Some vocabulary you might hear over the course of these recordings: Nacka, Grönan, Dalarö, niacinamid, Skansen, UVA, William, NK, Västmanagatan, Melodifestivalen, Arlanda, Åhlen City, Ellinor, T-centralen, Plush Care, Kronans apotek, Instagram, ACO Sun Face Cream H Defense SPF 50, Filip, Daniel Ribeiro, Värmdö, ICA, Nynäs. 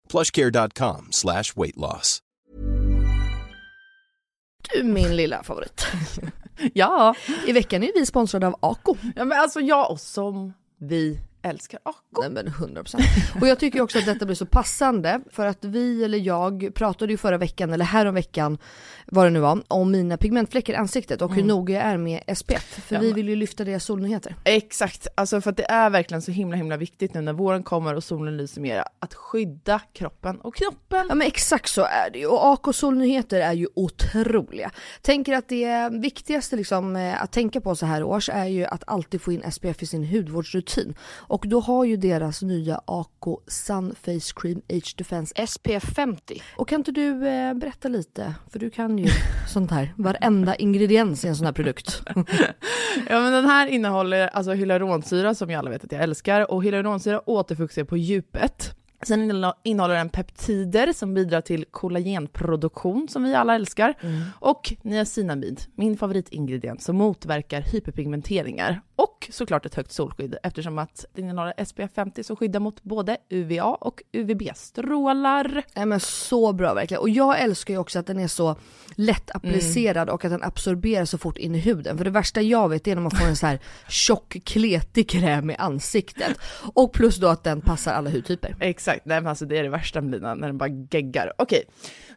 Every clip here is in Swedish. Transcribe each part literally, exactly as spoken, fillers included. plushcare.com slash weight loss. Du, min lilla favorit. Ja, i veckan är vi sponsrade av A C O. Ja, men alltså jag och som vi älskar A C O. Nej, men hundra procent. Och jag tycker också att detta blir så passande för att vi eller jag pratade ju förra veckan eller här om veckan vad det nu var om mina pigmentfläckar i ansiktet och hur mm. noga jag är med S P F. För ja, vi vill ju lyfta deras solnyheter. Exakt, alltså för att det är verkligen så himla himla viktigt nu när våren kommer och solen lyser mer att skydda kroppen och knoppen. Ja, men exakt så är det ju. Och A C O solnyheter är ju otroliga. Tänker att det viktigaste liksom att tänka på så här års är ju att alltid få in S P F i sin hudvårdsrutin. Och då har ju deras nya A C O Sun Face Cream H Defense S P F femtio. Och kan inte du eh, berätta lite? För du kan ju sånt här. Varenda ingrediens i en sån här produkt. Ja, men den här innehåller alltså hyaluronsyra som jag alla vet att jag älskar. Och hyaluronsyra återfuktar på djupet. Sen innehåller den peptider som bidrar till kollagenproduktion som vi alla älskar. Mm. Och niacinamid, min favoritingrediens som motverkar hyperpigmenteringar. Och såklart ett högt solskydd eftersom att den innehåller S P F femtio som skyddar mot både U V A och U V B-strålar. Nej, men så bra verkligen. Och jag älskar ju också att den är så lätt applicerad mm. och att den absorberas så fort in i huden. För det värsta jag vet är när man får en så här tjock, kletig kräm i ansiktet. Och plus då att den passar alla hudtyper. Exakt, nej, men alltså det är det värsta med lina när den bara geggar. Okej,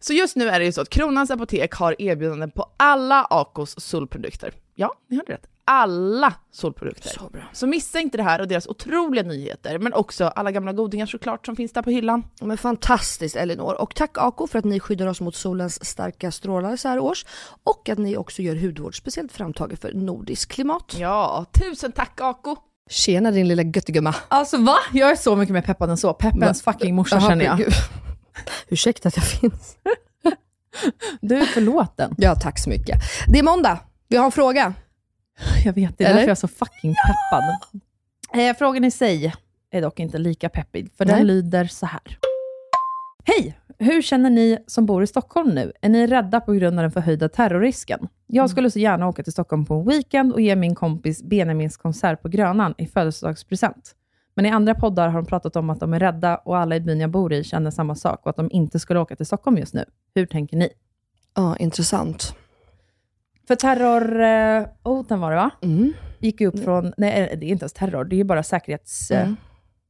så just nu är det ju så att Kronans apotek har erbjudanden på alla A C Os solprodukter. Ja, ni hörde rätt. Alla solprodukter. Så bra. Så missa inte det här och deras otroliga nyheter. Men också alla gamla godingar såklart som finns där på hyllan. Men fantastiskt, Elinor. Och tack A C O för att ni skyddar oss mot solens starka strålar så här års. Och att ni också gör hudvård speciellt framtaget för nordisk klimat. Ja, tusen tack A C O. Tjena din lilla göttegumma. Alltså va? Jag är så mycket mer peppad än så. Peppens fucking morsa känner jag. Ursäkta att jag finns. Du är förlåten. Ja, tack så mycket. Det är måndag. Vi har en fråga. Jag vet, det är därför jag är så fucking peppad. Eh, frågan i sig är dock inte lika peppig. För Nej. Den lyder så här. Hej! Hur känner ni som bor i Stockholm nu? Är ni rädda på grund av den förhöjda terrorrisken? Jag skulle så gärna åka till Stockholm på en weekend och ge min kompis Benjamins konsert på Grönan i födelsedagspresent. Men i andra poddar har de pratat om att de är rädda och alla i byn jag bor i känner samma sak och att de inte skulle åka till Stockholm just nu. Hur tänker ni? Ja, intressant. För terrorhoten var det va? Mm. Gick ju upp från, nej det är inte ens terror, det är ju bara säkerhetsgraden.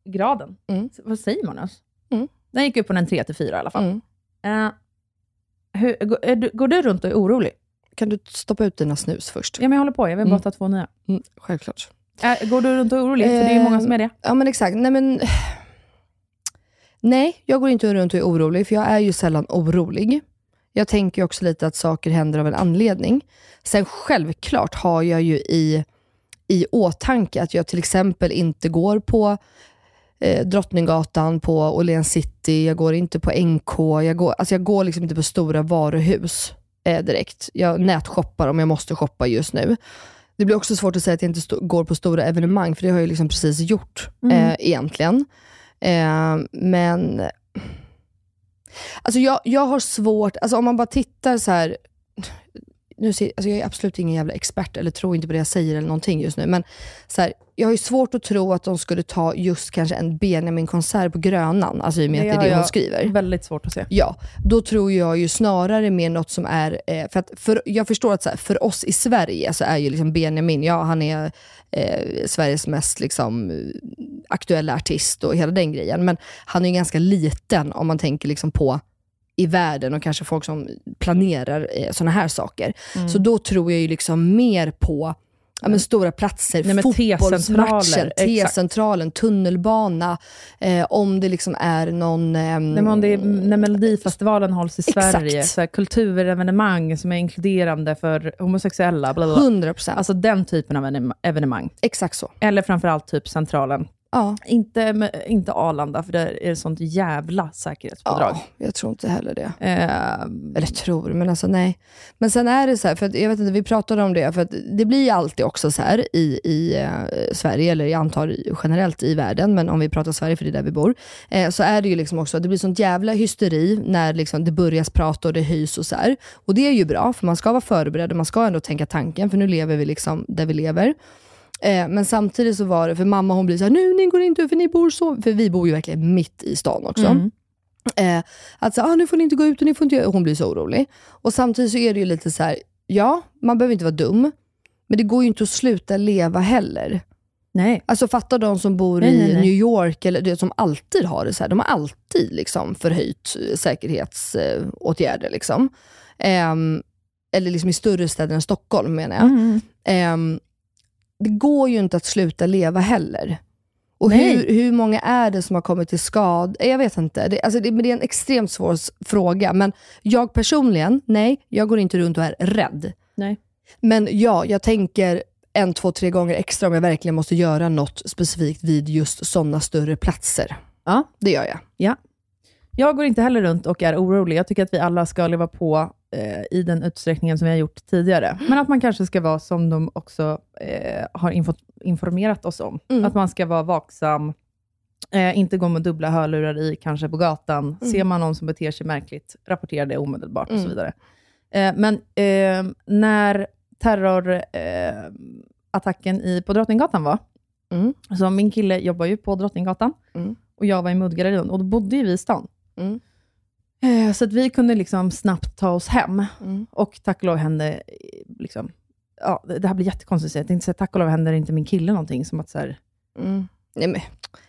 Mm. Mm. Vad säger man alltså? Mm. Den gick upp på den tre till fyra i alla fall. Mm. Uh, hur, går, är du, går du runt och är orolig? Kan du stoppa ut dina snus först? Ja, men jag håller på. Jag vill bara ta mm. två nya. Mm, självklart. Uh, går du runt och är orolig? Uh, För det är ju många som är det. Ja, men exakt. Nej, men... Nej, jag går inte runt och är orolig. För jag är ju sällan orolig. Jag tänker ju också lite att saker händer av en anledning. Sen självklart har jag ju i, i åtanke att jag till exempel inte går på... Drottninggatan, på Åhlen City, jag går inte på N K, jag går, alltså jag går liksom inte på stora varuhus eh, direkt. Jag nätshoppar om jag måste shoppa just nu. Det blir också svårt att säga att jag inte st- går på stora evenemang, för det har jag ju liksom precis gjort mm. eh, egentligen. Eh, men alltså jag, jag har svårt, alltså om man bara tittar så här nu ser, alltså jag är absolut ingen jävla expert eller tror inte på det jag säger eller någonting just nu, men så här, jag har ju svårt att tro att de skulle ta just kanske en Benjamin-konsert på Grönan, alltså i och med att ja, det är det hon skriver. Väldigt svårt att se. Ja, då tror jag ju snarare mer något som är, för att för, jag förstår att så här, för oss i Sverige så är ju liksom Benjamin, ja han är eh, Sveriges mest liksom aktuella artist och hela den grejen, men han är ju ganska liten om man tänker liksom på i världen och kanske folk som planerar eh, såna här saker. Mm. Så då tror jag ju liksom mer på ja, men stora platser, nej, men fotbollsmatcher, T-centralen, tunnelbana, eh, om det liksom är någon... Eh, nej, men om det är, när Melodifestivalen hålls i exakt. Sverige, så här, kulturevenemang som är inkluderande för homosexuella, bla bla bla. hundra procent. Alltså den typen av evenemang. Exakt så. Eller framförallt typ centralen. Ja. Inte, inte Arlanda, för där är det sånt jävla säkerhetspådrag. Ja, jag tror inte heller det. Uh, Eller tror, men alltså nej. Men sen är det så här, för att, jag vet inte, vi pratade om det, för att det blir ju alltid också så här i, i eh, Sverige, eller jag antar generellt i världen, men om vi pratar Sverige för det är där vi bor, eh, så är det ju liksom också, det blir sånt jävla hysteri när liksom det börjas prata och det höjs och så här. Och det är ju bra, för man ska vara förberedd och man ska ändå tänka tanken, för nu lever vi liksom där vi lever. Men samtidigt så var det, för mamma hon blir så här, nu ni går inte ut för ni bor så, för vi bor ju verkligen mitt i stan också. Mm. Eh, alltså, ah, nu får ni inte gå ut och ni får inte, hon blir så orolig. Och samtidigt så är det ju lite så här, ja, man behöver inte vara dum, men det går ju inte att sluta leva heller. Nej. Alltså fattar de som bor nej, i nej, nej. New York eller det som alltid har det så här, de har alltid liksom förhöjt säkerhetsåtgärder liksom. Eh, eller liksom i större städer än Stockholm menar jag. Mm. Eh, Det går ju inte att sluta leva heller. Och hur, hur många är det som har kommit till skad? Jag vet inte. Det, alltså det, det är en extremt svår fråga. Men jag personligen, nej, jag går inte runt och är rädd. Nej. Men ja, jag tänker en, två, tre gånger extra om jag verkligen måste göra något specifikt vid just sådana större platser. Ja, det gör jag. Ja. Jag går inte heller runt och är orolig. Jag tycker att vi alla ska leva på i den utsträckningen som vi har gjort tidigare. Men att man kanske ska vara som de också eh, har info- informerat oss om. Mm. Att man ska vara vaksam. Eh, inte gå med dubbla hörlurar i kanske på gatan. Mm. Ser man någon som beter sig märkligt, rapportera det omedelbart och så vidare. Mm. Eh, men eh, när terrorattacken eh, på Drottninggatan var. Mm. Så min kille jobbar ju på Drottninggatan. Mm. Och jag var i Mudgaredun. Och då bodde ju vi i stan. Mm. Så att vi kunde liksom snabbt ta oss hem. Mm. Och tack och lov hände liksom, ja, det här blir jättekonstigt. Jag tänkte säga tack och lov händer inte min kille någonting som att så här, mm. Nej men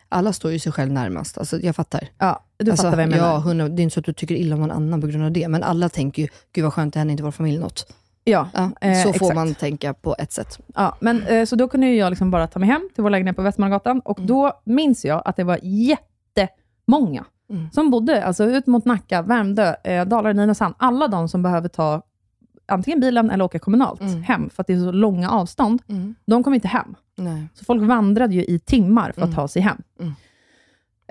alla står ju sig själv närmast. Alltså jag fattar. Ja, du alltså, fattar vad jag menar. Ja, hundra, det är inte så att du tycker illa om någon annan på grund av det, men alla tänker ju gud vad skönt det händer inte vår familj något. Ja, ja så eh, får exakt. Man tänka på ett sätt. Ja, men eh, så då kunde ju jag liksom bara ta mig hem till vår lägenhet på Västmanagatan och mm. då minns jag att det var jättemånga Mm. som bodde alltså ut mot Nacka, Värmdö, eh, Dalarö, Nynäs, alla de som behöver ta antingen bilen eller åka kommunalt mm. hem för att det är så långa avstånd. Mm. De kom inte hem. Nej. Så folk vandrade ju i timmar för att mm. ta sig hem. Mm.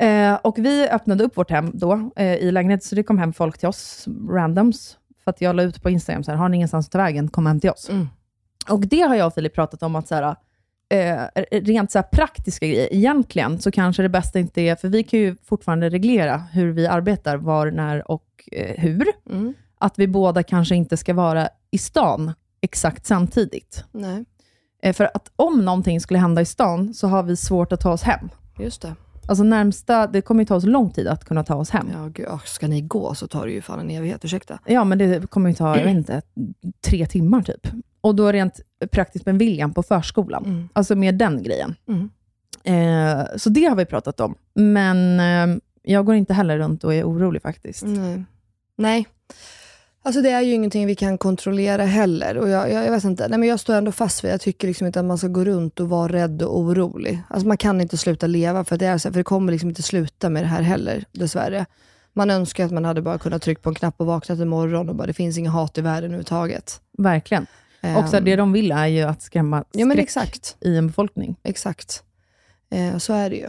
Eh, och vi öppnade upp vårt hem då eh, i lägenhet så det kom hem folk till oss, randoms, för att jag la ut på Instagram så här, har ni ingenstans att ta vägen, kom hem till oss. Mm. Och det har jag och Filip pratat om att så här Eh, rent så här praktiska grejer egentligen så kanske det bästa inte är för vi kan ju fortfarande reglera hur vi arbetar var, när och eh, hur mm. att vi båda kanske inte ska vara i stan exakt samtidigt. Nej. Eh, för att om någonting skulle hända i stan så har vi svårt att ta oss hem. Just det. Alltså närmsta, det kommer ju ta oss lång tid att kunna ta oss hem. Ja, gud, ska ni gå så tar det ju fan en evighet, ursäkta. Ja, men det kommer ju ta, jag vet inte, tre timmar typ. Och då rent praktiskt med William på förskolan. Mm. Alltså med den grejen. Mm. Eh, så det har vi pratat om. Men eh, jag går inte heller runt och är orolig faktiskt. Nej. Nej. Alltså det är ju ingenting vi kan kontrollera heller. Och jag, jag, jag vet inte. Nej, men jag står ändå fast vid. Jag tycker liksom inte att man ska gå runt och vara rädd och orolig. Alltså man kan inte sluta leva. För det, är så, för det kommer liksom inte sluta med det här heller. Dessvärre. Man önskar att man hade bara kunnat trycka på en knapp och vaknat imorgon. Och bara det finns ingen hat i världen överhuvudtaget. Verkligen. Och så det de vill är ju att skrämma skräck ja, exakt. I en befolkning. Exakt. Eh, så är det ju.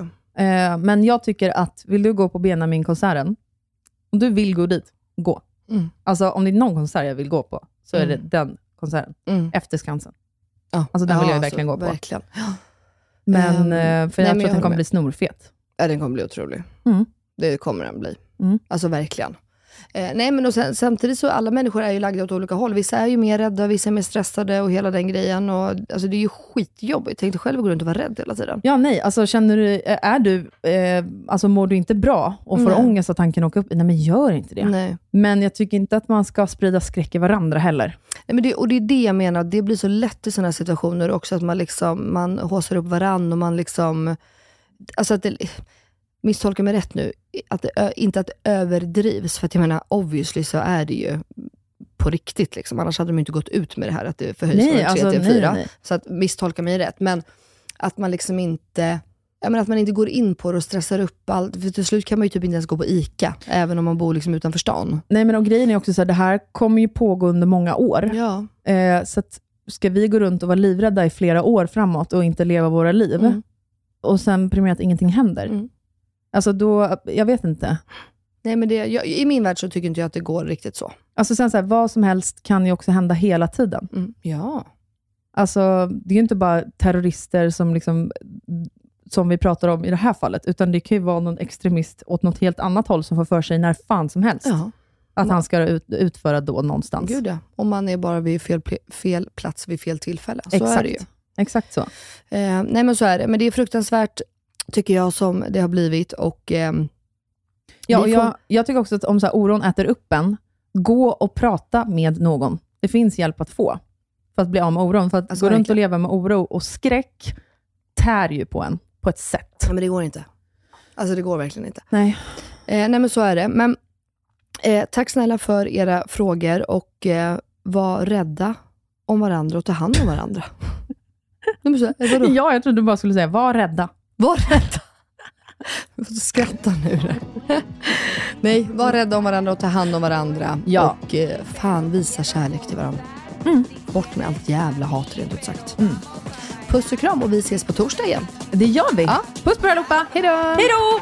Eh, men jag tycker att, vill du gå på Benjamin-konserten? Om du vill gå dit, gå. Mm. Alltså om det är någon konsert jag vill gå på så mm. är det den konserten. Mm. Efter Skansen. Ja. Alltså den vill ja, jag verkligen alltså, gå på. Verkligen. Men um, för jag nej, tror jag att den kommer bli snorfet. Ja, den kommer bli otrolig. Mm. Det kommer den bli. Mm. Alltså verkligen. Eh, nej men och sen, samtidigt så alla människor är ju lagda åt olika håll. Vissa är ju mer rädda, vissa är mer stressade och hela den grejen. Och, alltså det är ju skitjobbigt. Tänk dig själv att gå runt och vara rädd hela tiden. Ja nej, alltså känner du, är du, eh, alltså mår du inte bra och får nej. ångest att tanken åker upp? Nej men gör inte det. Nej. Men jag tycker inte att man ska sprida skräck i varandra heller. Nej men det, och det är det jag menar, det blir så lätt i sådana här situationer också att man liksom, man håsar upp varann och man liksom, alltså att det... misstolkar mig rätt nu, att det, inte att det överdrivs, för att jag menar obviously så är det ju på riktigt liksom, annars hade de inte gått ut med det här att det förhöjs från alltså, tre till fyra, så att misstolka mig rätt, men att man liksom inte, jag menar att man inte går in på det och stressar upp allt, för till slut kan man ju typ inte ens gå på ICA även om man bor liksom utanför stan. Nej men och grejen är också så här, det här kommer ju pågå under många år, ja. eh, så att ska vi gå runt och vara livrädda i flera år framåt och inte leva våra liv mm. och sen primärt att ingenting händer mm. Alltså då, jag vet inte. Nej men det, jag, i min värld så tycker inte jag att det går riktigt så. Alltså sen så här, vad som helst kan ju också hända hela tiden. Mm, ja. Alltså det är ju inte bara terrorister som liksom, som vi pratar om i det här fallet. Utan det kan ju vara någon extremist åt något helt annat håll som får för sig när fan som helst. Ja. Att han ska ut, utföra då någonstans. Gud ja, om man är bara vid fel, fel plats vid fel tillfälle. Så exakt. Är det ju. Exakt så. Eh, nej men så är det, men det är fruktansvärt tycker jag som det har blivit och eh, ja, och jag, jag tycker också att om så här, oron äter upp en, gå och prata med någon. Det finns hjälp att få för att bli av med oron, för att alltså, gå runt och leva med oro och skräck tär ju på en på ett sätt. Ja, men det går inte. Alltså det går verkligen inte. Nej. Eh, nej men så är det. Men eh, tack snälla för era frågor och eh, var rädda om varandra och ta hand om varandra. Ja, jag trodde du bara skulle säga var rädda. Var rädda. Jag får skratta nu. Nej, var rädda om varandra och ta hand om varandra. Ja. Och eh, fan, visa kärlek till varandra. Mm. Bort med allt jävla hat rent ut sagt. Mm. Puss och kram och vi ses på torsdag igen. Det gör vi. Ja. Puss på er allihopa. Hej då. Hej då.